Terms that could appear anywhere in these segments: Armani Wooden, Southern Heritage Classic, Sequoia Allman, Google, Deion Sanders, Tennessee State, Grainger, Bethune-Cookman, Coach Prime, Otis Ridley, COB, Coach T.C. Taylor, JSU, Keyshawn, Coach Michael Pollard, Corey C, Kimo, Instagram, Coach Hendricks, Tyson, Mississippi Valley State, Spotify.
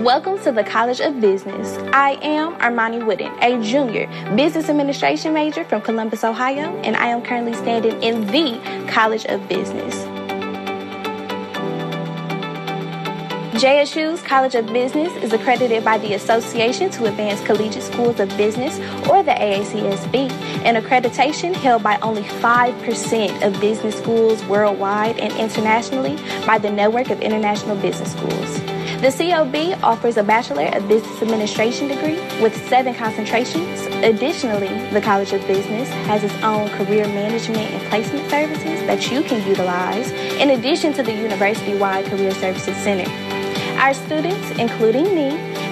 Welcome to the College of Business. I am Armani Wooden, a junior business administration major from Columbus, Ohio, and I am currently standing in the College of Business. JSU's College of Business is accredited by the Association to Advance Collegiate Schools of Business, or the AACSB, an accreditation held by only 5% of business schools worldwide and internationally by the Network of International Business Schools. The COB offers a Bachelor of Business Administration degree with 7 concentrations. Additionally, the College of Business has its own career management and placement services that you can utilize, in addition to the university-wide Career Services Center. Our students, including me,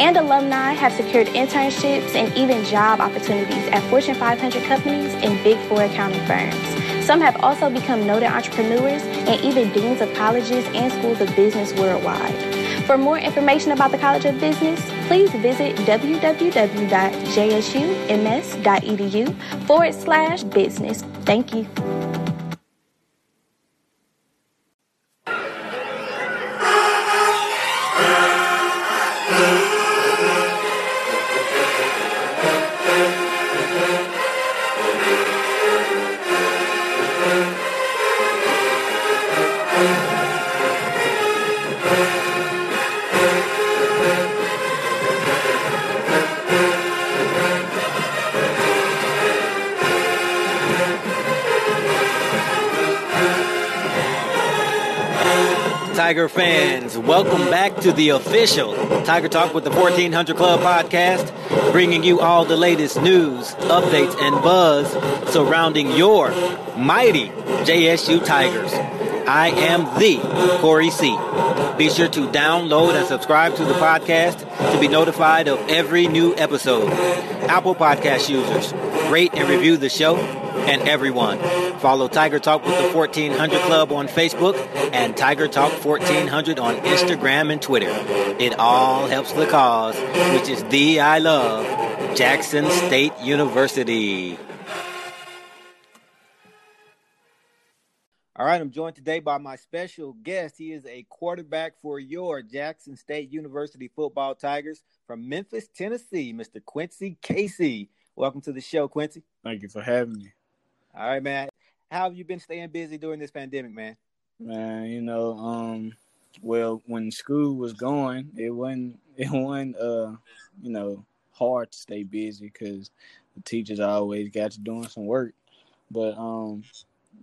and alumni have secured internships and even job opportunities at Fortune 500 companies and Big Four accounting firms. Some have also become noted entrepreneurs and even deans of colleges and schools of business worldwide. For more information about the College of Business, please visit www.jsums.edu/business. Thank you. Tiger fans, welcome back to the official Tiger Talk with the 1400 Club podcast, bringing you all the latest news, updates, and buzz surrounding your mighty JSU Tigers. I am the Corey C. Be sure to download and subscribe to the podcast to be notified of every new episode. Apple Podcast users, rate and review the show. And everyone, follow Tiger Talk with the 1400 Club on Facebook and Tiger Talk 1400 on Instagram and Twitter. It all helps the cause, which is the I love Jackson State University. All right, I'm joined today by my special guest. He is a quarterback for your Jackson State University football Tigers from Memphis, Tennessee, Mr. Quincy Casey. Welcome to the show, Quincy. Thank you for having me. All right, man. How have you been staying busy during this pandemic, man? Man, you know, well, when school was going, it wasn't you know, hard to stay busy because the teachers always got you doing some work. But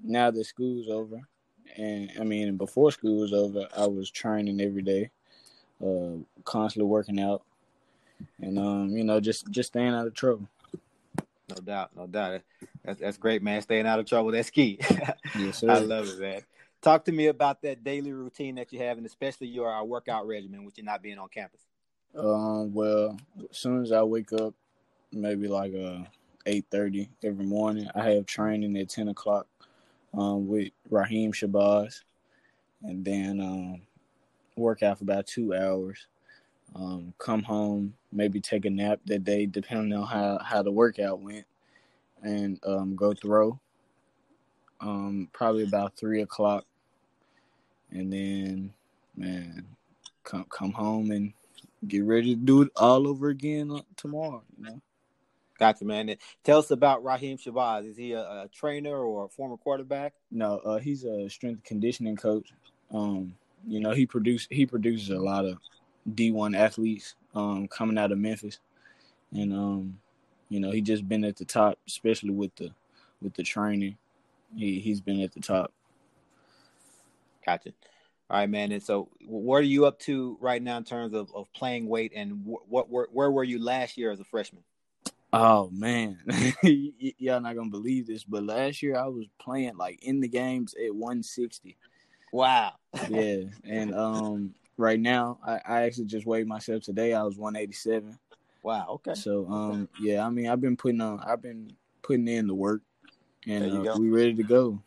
now that school's over, and I mean, before school was over, I was training every day, constantly working out, and you know, just staying out of trouble. No doubt, no doubt. That's great, man. Staying out of trouble, that's key. Yes, sir. I love it, man. Talk to me about that daily routine that you have, and especially your workout regimen with you not being on campus. Well, as soon as I wake up, maybe like 8:30 every morning, I have training at 10 o'clock with Raheem Shabazz, and then work out for about 2 hours. Come home, maybe take a nap that day, depending on how the workout went, and go throw probably about 3 o'clock. And then, man, come home and get ready to do it all over again tomorrow, you know? Gotcha, man. And tell us about Raheem Shabazz. Is he a trainer or a former quarterback? No, he's a strength conditioning coach. You know, he produces a lot of D1 athletes coming out of Memphis, and you know, he just been at the top, especially with the training. He's been at the top. Gotcha. All right, man. And so, what are you up to right now in terms of playing weight, and where were you last year as a freshman? Oh man, y'all not gonna believe this, but last year I was playing like in the games at 160. Wow. Yeah, and right now. I actually just weighed myself today. I was 187. Wow. Okay. So, yeah, I mean, I've been putting in the work, and we ready to go.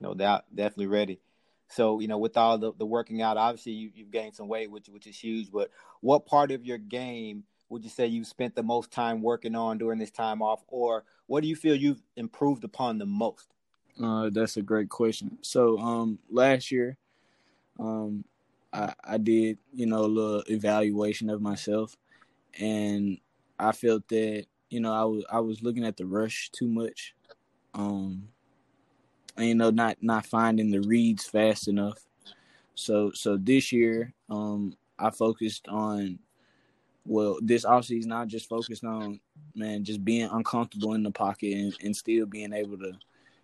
No doubt, definitely ready. So, you know, with all the working out, obviously you've gained some weight, which is huge. But what part of your game would you say you spent the most time working on during this time off, or what do you feel you've improved upon the most? That's a great question. So last year, I did, you know, a little evaluation of myself, and I felt that, you know, I was looking at the rush too much, and, you know, not finding the reads fast enough. So this year, I focused on, well, this offseason I just focused on, man, just being uncomfortable in the pocket and still being able to,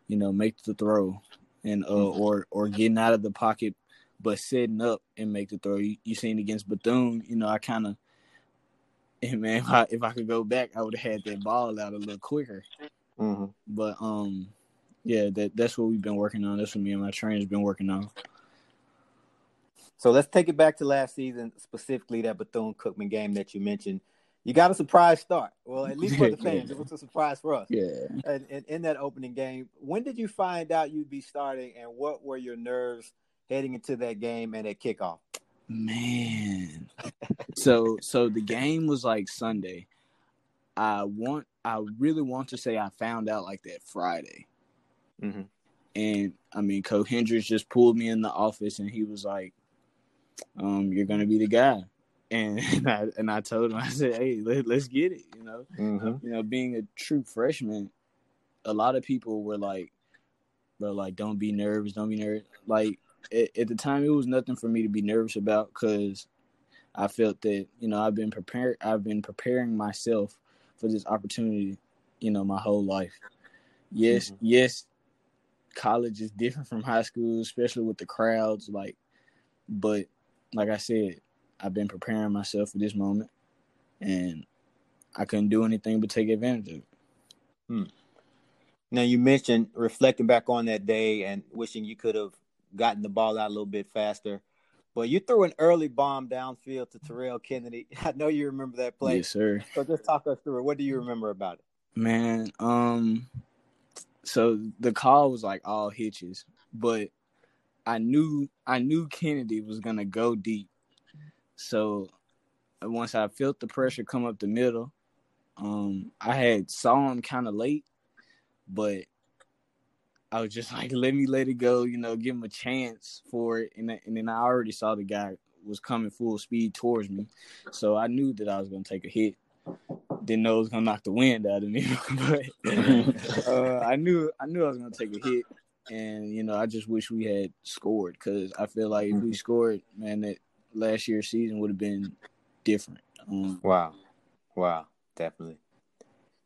you know, make the throw, and or getting out of the pocket but setting up and make the throw. You seen against Bethune, you know, I kind of, man, if I could go back, I would have had that ball out a little quicker. Mm-hmm. But yeah, that's what we've been working on. That's what me and my trainer's been working on. So let's take it back to last season, specifically that Bethune-Cookman game that you mentioned. You got a surprise start. Well, at least for the fans, it was a surprise for us. Yeah. And in that opening game, when did you find out you'd be starting, and what were your nerves heading into that game and at kickoff? Man. So the game was like Sunday. I really want to say I found out like that Friday. Mm-hmm. And I mean, Coach Hendricks just pulled me in the office and he was like, "You're gonna be the guy." And I told him, I said, "Hey, let's get it." You know, mm-hmm. You know, being a true freshman, a lot of people were like, "Bro, like, don't be nervous, don't be nervous." Like at the time, it was nothing for me to be nervous about because I felt that, you know, I've been preparing myself for this opportunity, you know, my whole life. Yes, mm-hmm. Yes. College is different from high school, especially with the crowds. Like, but like I said, I've been preparing myself for this moment, and I couldn't do anything but take advantage of it. Hmm. Now, you mentioned reflecting back on that day and wishing you could have gotten the ball out a little bit faster, but you threw an early bomb downfield to Terrell Kennedy. I know you remember that play. Yes, sir. So just talk us through it. What do you remember about it? Man, so the call was like all hitches, but I knew Kennedy was going to go deep. So once I felt the pressure come up the middle, I had saw him kind of late, but I was just like, let it go, you know, give him a chance for it. And then I already saw the guy was coming full speed towards me. So I knew that I was going to take a hit. Didn't know it was going to knock the wind out of me, but I knew I was going to take a hit. And, you know, I just wish we had scored because I feel like if we scored, man, that last year's season would have been different. Wow. Definitely.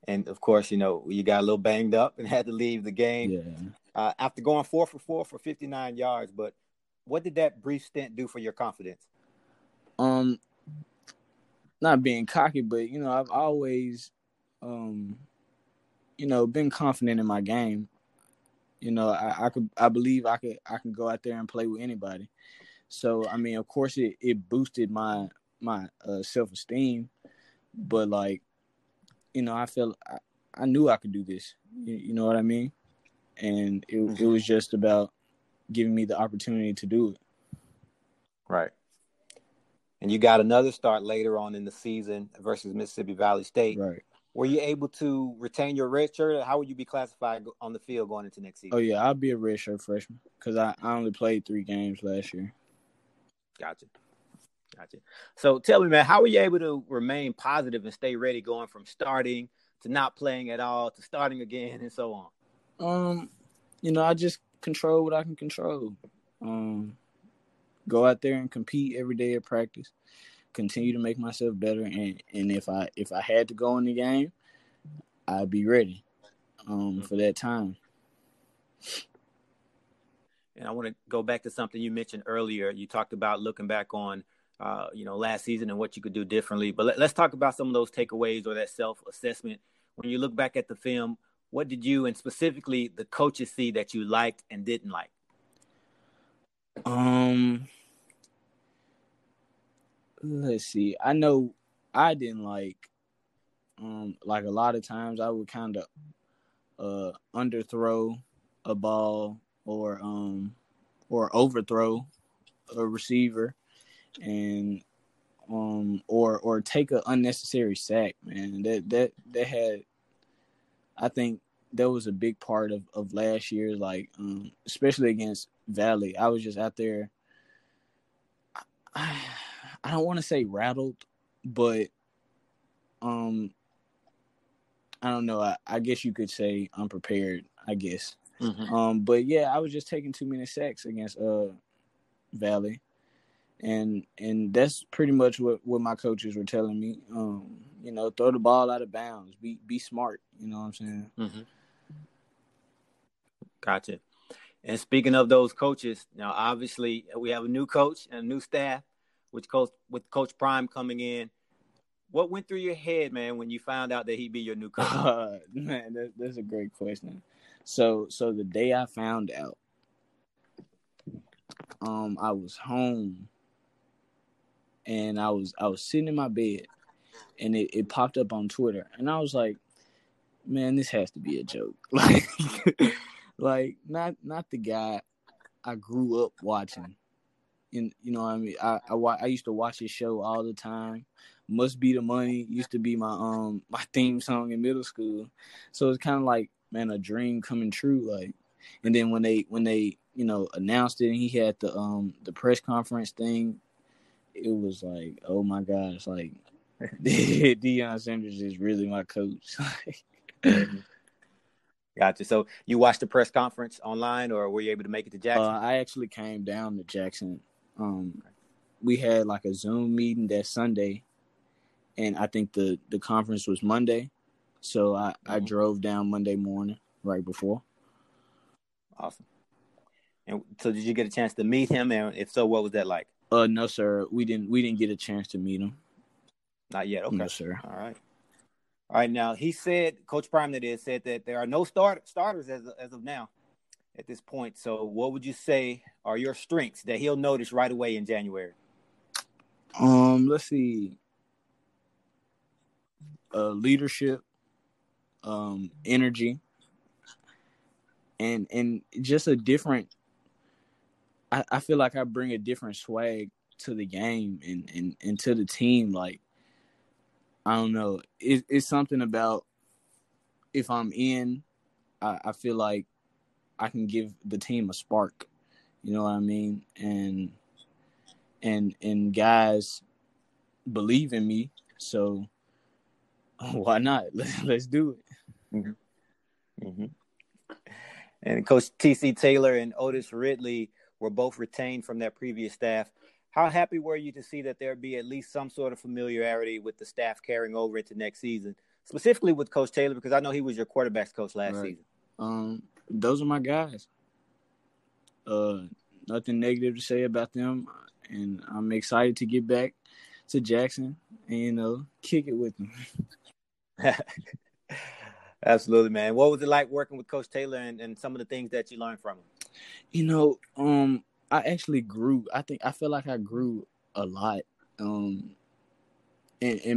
And, of course, you know, you got a little banged up and had to leave the game after going 4 for 4 for 59 yards. But what did that brief stint do for your confidence? Not being cocky, but, you know, I've always, you know, been confident in my game. You know, I believe I can go out there and play with anybody. So I mean, of course, it boosted my self esteem, but like, you know, I felt I knew I could do this. You know what I mean? And it was just about giving me the opportunity to do it. Right. And you got another start later on in the season versus Mississippi Valley State. Right. Were you able to retain your red shirt? How would you be classified on the field going into next season? Oh, yeah, I'll be a red shirt freshman because I only played 3 games last year. Gotcha. So tell me, man, how were you able to remain positive and stay ready going from starting to not playing at all to starting again and so on? You know, I just control what I can control. Go out there and compete every day at practice. Continue to make myself better, and if I had to go in the game, I'd be ready for that time. And I want to go back to something you mentioned earlier. You talked about looking back on, you know, last season and what you could do differently. But let's talk about some of those takeaways or that self-assessment. When you look back at the film, what did you and specifically the coaches see that you liked and didn't like? let's see. I know I didn't like a lot of times I would kind of underthrow a ball or overthrow a receiver and or take an unnecessary sack, man. That had, I think that was a big part of last year, especially against Valley. I was just out there. I don't want to say rattled, but I don't know. I guess you could say unprepared, I guess. Mm-hmm. But yeah, I was just taking too many sacks against Valley. And that's pretty much what my coaches were telling me. Throw the ball out of bounds. Be smart. You know what I'm saying? Mm-hmm. Gotcha. And speaking of those coaches, now obviously we have a new coach and a new staff, with Coach Prime coming in. What went through your head, man, when you found out that he'd be your new coach? Man, that's a great question. So the day I found out, I was home. And I was sitting in my bed, and it popped up on Twitter, and I was like, "Man, this has to be a joke!" Not the guy I grew up watching. And you know what I mean? I used to watch his show all the time. Must Be the Money used to be my my theme song in middle school. So it's kind of like, man, a dream coming true. And then when they announced it, and he had the press conference thing, it was like, oh my gosh, Deion Sanders is really my coach. Gotcha. So you watched the press conference online, or were you able to make it to Jackson? I actually came down to Jackson. We had a Zoom meeting that Sunday, and I think the conference was Monday. So I drove down Monday morning right before. Awesome. And so did you get a chance to meet him? And if so, what was that like? No, sir. We didn't get a chance to meet him. Not yet. Okay. No, sir. All right. Now, he said, Coach Prime said that there are no starters as of now at this point. So what would you say are your strengths that he'll notice right away in January? Let's see. Leadership, energy, and just a different – I feel like I bring a different swag to the game and to the team. I don't know. It's something about if I'm in, I feel like I can give the team a spark. You know what I mean? And guys believe in me, so – why not? Let's do it. Mm-hmm. Mm-hmm. And Coach T.C. Taylor and Otis Ridley were both retained from that previous staff. How happy were you to see that there be at least some sort of familiarity with the staff carrying over into next season, specifically with Coach Taylor, because I know he was your quarterback's coach last season. Those are my guys. Nothing negative to say about them, and I'm excited to get back to Jackson and, kick it with them. Absolutely, man. What was it like working with Coach Taylor and some of the things that you learned from him? I actually grew. I feel like I grew a lot. And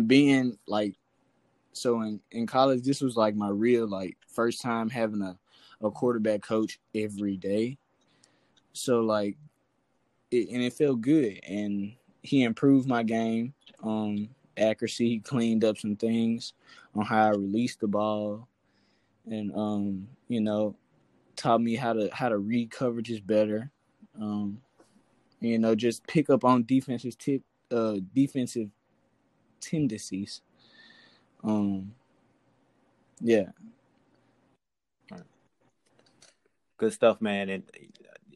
being so in college, this was my real first time having a quarterback coach every day. So it felt good, and he improved my game. Accuracy. He cleaned up some things on how I released the ball, and taught me how to read coverages better. Just pick up on defensive tendencies. Yeah. Good stuff, man. And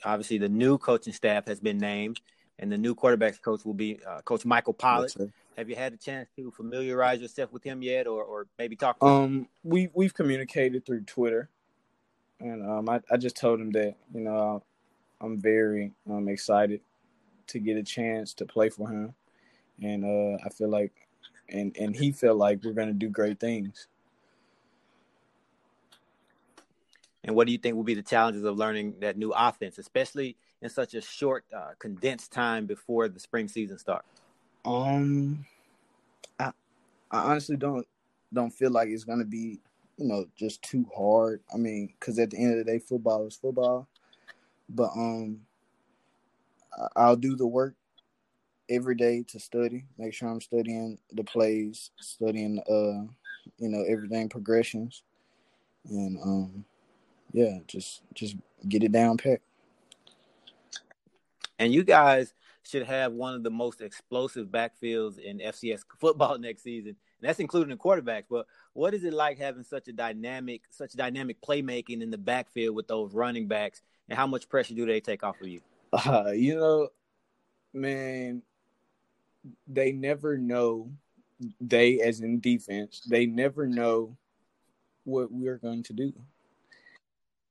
obviously, the new coaching staff has been named, and the new quarterback's coach will be Coach Michael Pollard. Yes, sir. Have you had a chance to familiarize yourself with him yet, or maybe talk to him? We've communicated through Twitter, and I just told him that I'm very excited to get a chance to play for him, and I feel like, and he felt like we're going to do great things. And what do you think will be the challenges of learning that new offense, especially in such a short, condensed time before the spring season starts? I honestly don't feel like it's gonna be, you know, just too hard. I mean, because at the end of the day, football is football. But I'll do the work every day to study, make sure I'm studying the plays, studying you know, everything, progressions, and yeah, just get it down pat. And you guys should have one of the most explosive backfields in FCS football next season, and that's including the quarterbacks. But what is it like having such dynamic playmaking in the backfield with those running backs, and how much pressure do they take off of you? You know, man, they never know. They, as in defense, they never know what we're going to do.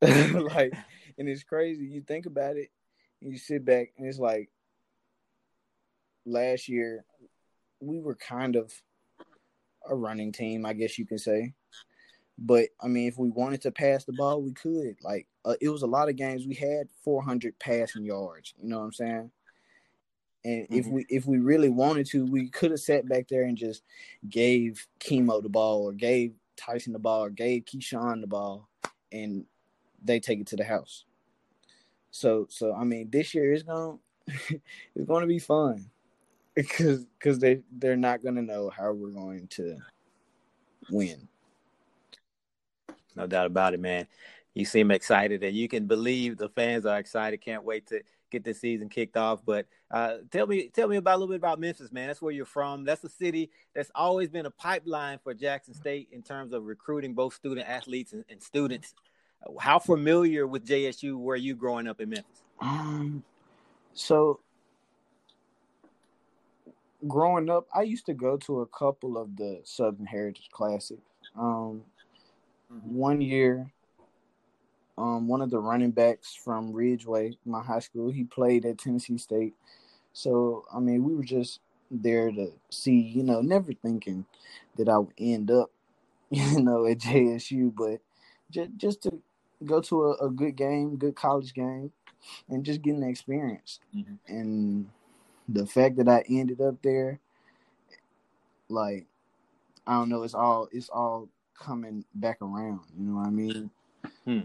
Like, and it's crazy. You think about it, and you sit back, and it's like last year we were kind of a running team, I guess you can say. But, I mean, if we wanted to pass the ball, we could. Like, it was a lot of games we had 400 passing yards. You know what I'm saying? And mm-hmm. if we really wanted to, we could have sat back there and just gave Kimo the ball, or gave Tyson the ball, or gave Keyshawn the ball, and they take it to the house. So I mean, this year is it's going to be fun because they're not going to know how we're going to win. No doubt about it, man. You seem excited, and you can believe the fans are excited. Can't wait to get this season kicked off. But tell me about a little bit about Memphis, man. That's where you're from. That's a city that's always been a pipeline for Jackson State in terms of recruiting both student athletes and students. How familiar with JSU were you growing up in Memphis? So growing up, I used to go to a couple of the Southern Heritage Classic. Mm-hmm. One year, one of the running backs from Ridgeway, my high school, he played at Tennessee State. So, I mean, we were just there to see, you know, never thinking that I would end up, you know, at JSU, but just to go to a good game, good college game, and just getting the experience. Mm-hmm. And the fact that I ended up there, like, I don't know, it's all coming back around, you know what I mean? Hmm.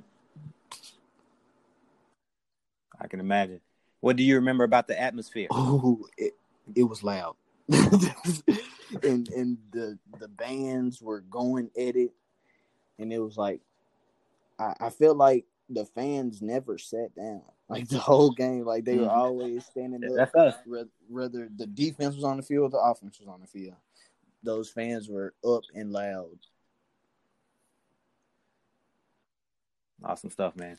I can imagine. What do you remember about the atmosphere? Oh, it was loud. and the bands were going at it. And it was like, I felt like the fans never sat down. Like the whole game, like they were always standing up. Whether the defense was on the field or the offense was on the field, those fans were up and loud. Awesome stuff, man.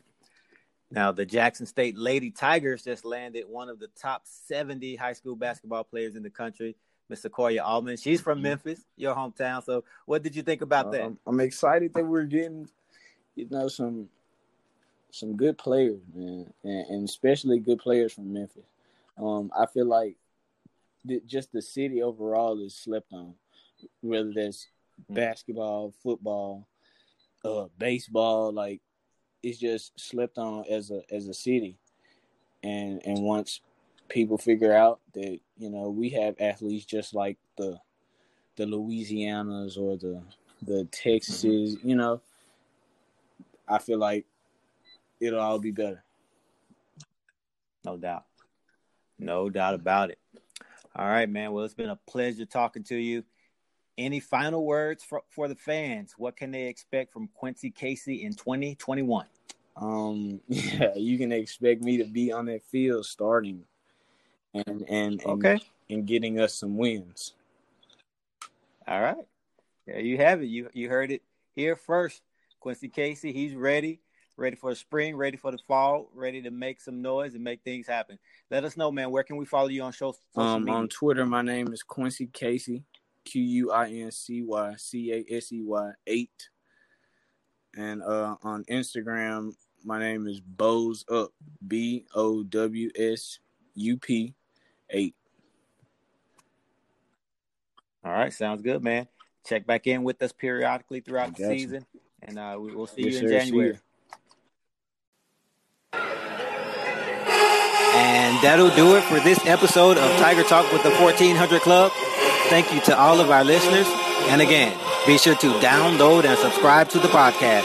Now, the Jackson State Lady Tigers just landed one of the top 70 high school basketball players in the country, Miss Sequoia Allman. She's from Memphis, your hometown. So what did you think about that? I'm excited that we're getting, you know, some good players, man, and especially good players from Memphis. I feel like just the city overall is slept on, whether that's basketball, football, baseball, like, it's just slept on as a city. And once people figure out that, you know, we have athletes just like the Louisianas or the Texases, you know, I feel like it'll all be better. No doubt. No doubt about it. All right, man. Well, it's been a pleasure talking to you. Any final words for the fans? What can they expect from Quincy Casey in 2021? Yeah, you can expect me to be on that field starting and okay, and getting us some wins. All right. There you have it. You heard it here first. Quincy Casey, he's ready for the spring, ready for the fall, ready to make some noise and make things happen. Let us know, man. Where can we follow you on social media? On Twitter, my name is Quincy Casey. QUINCYCASEY8, and on Instagram, my name is Bows Up, BOWSUP8. All right, sounds good, man. Check back in with us periodically throughout the season, and we'll see you in January. And that'll do it for this episode of Tiger Talk with the 1400 Club. Thank you to all of our listeners. And again, be sure to download and subscribe to the podcast.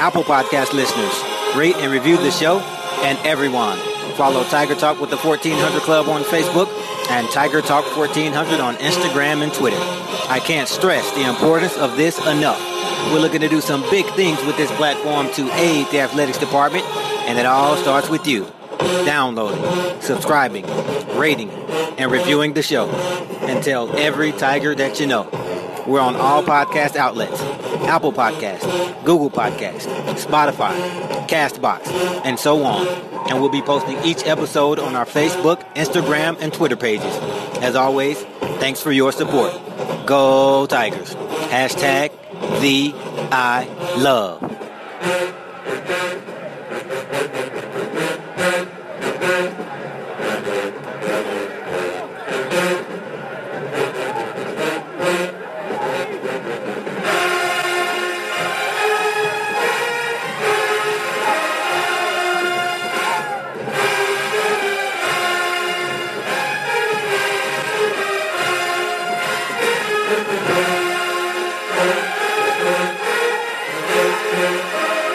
Apple Podcast listeners, rate and review the show. And everyone, follow Tiger Talk with the 1400 Club on Facebook and Tiger Talk 1400 on Instagram and Twitter. I can't stress the importance of this enough. We're looking to do some big things with this platform to aid the athletics department, and it all starts with you. Downloading, subscribing, rating, and reviewing the show. And tell every Tiger that you know. We're on all podcast outlets: Apple Podcasts, Google Podcasts, Spotify, CastBox, and so on. And we'll be posting each episode on our Facebook, Instagram, and Twitter pages. As always, thanks for your support. Go Tigers. Hashtag the I love.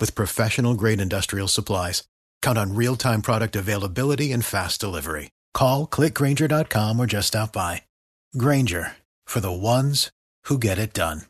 with professional-grade industrial supplies. Count on real-time product availability and fast delivery. Call, click Grainger.com, or just stop by. Grainger, for the ones who get it done.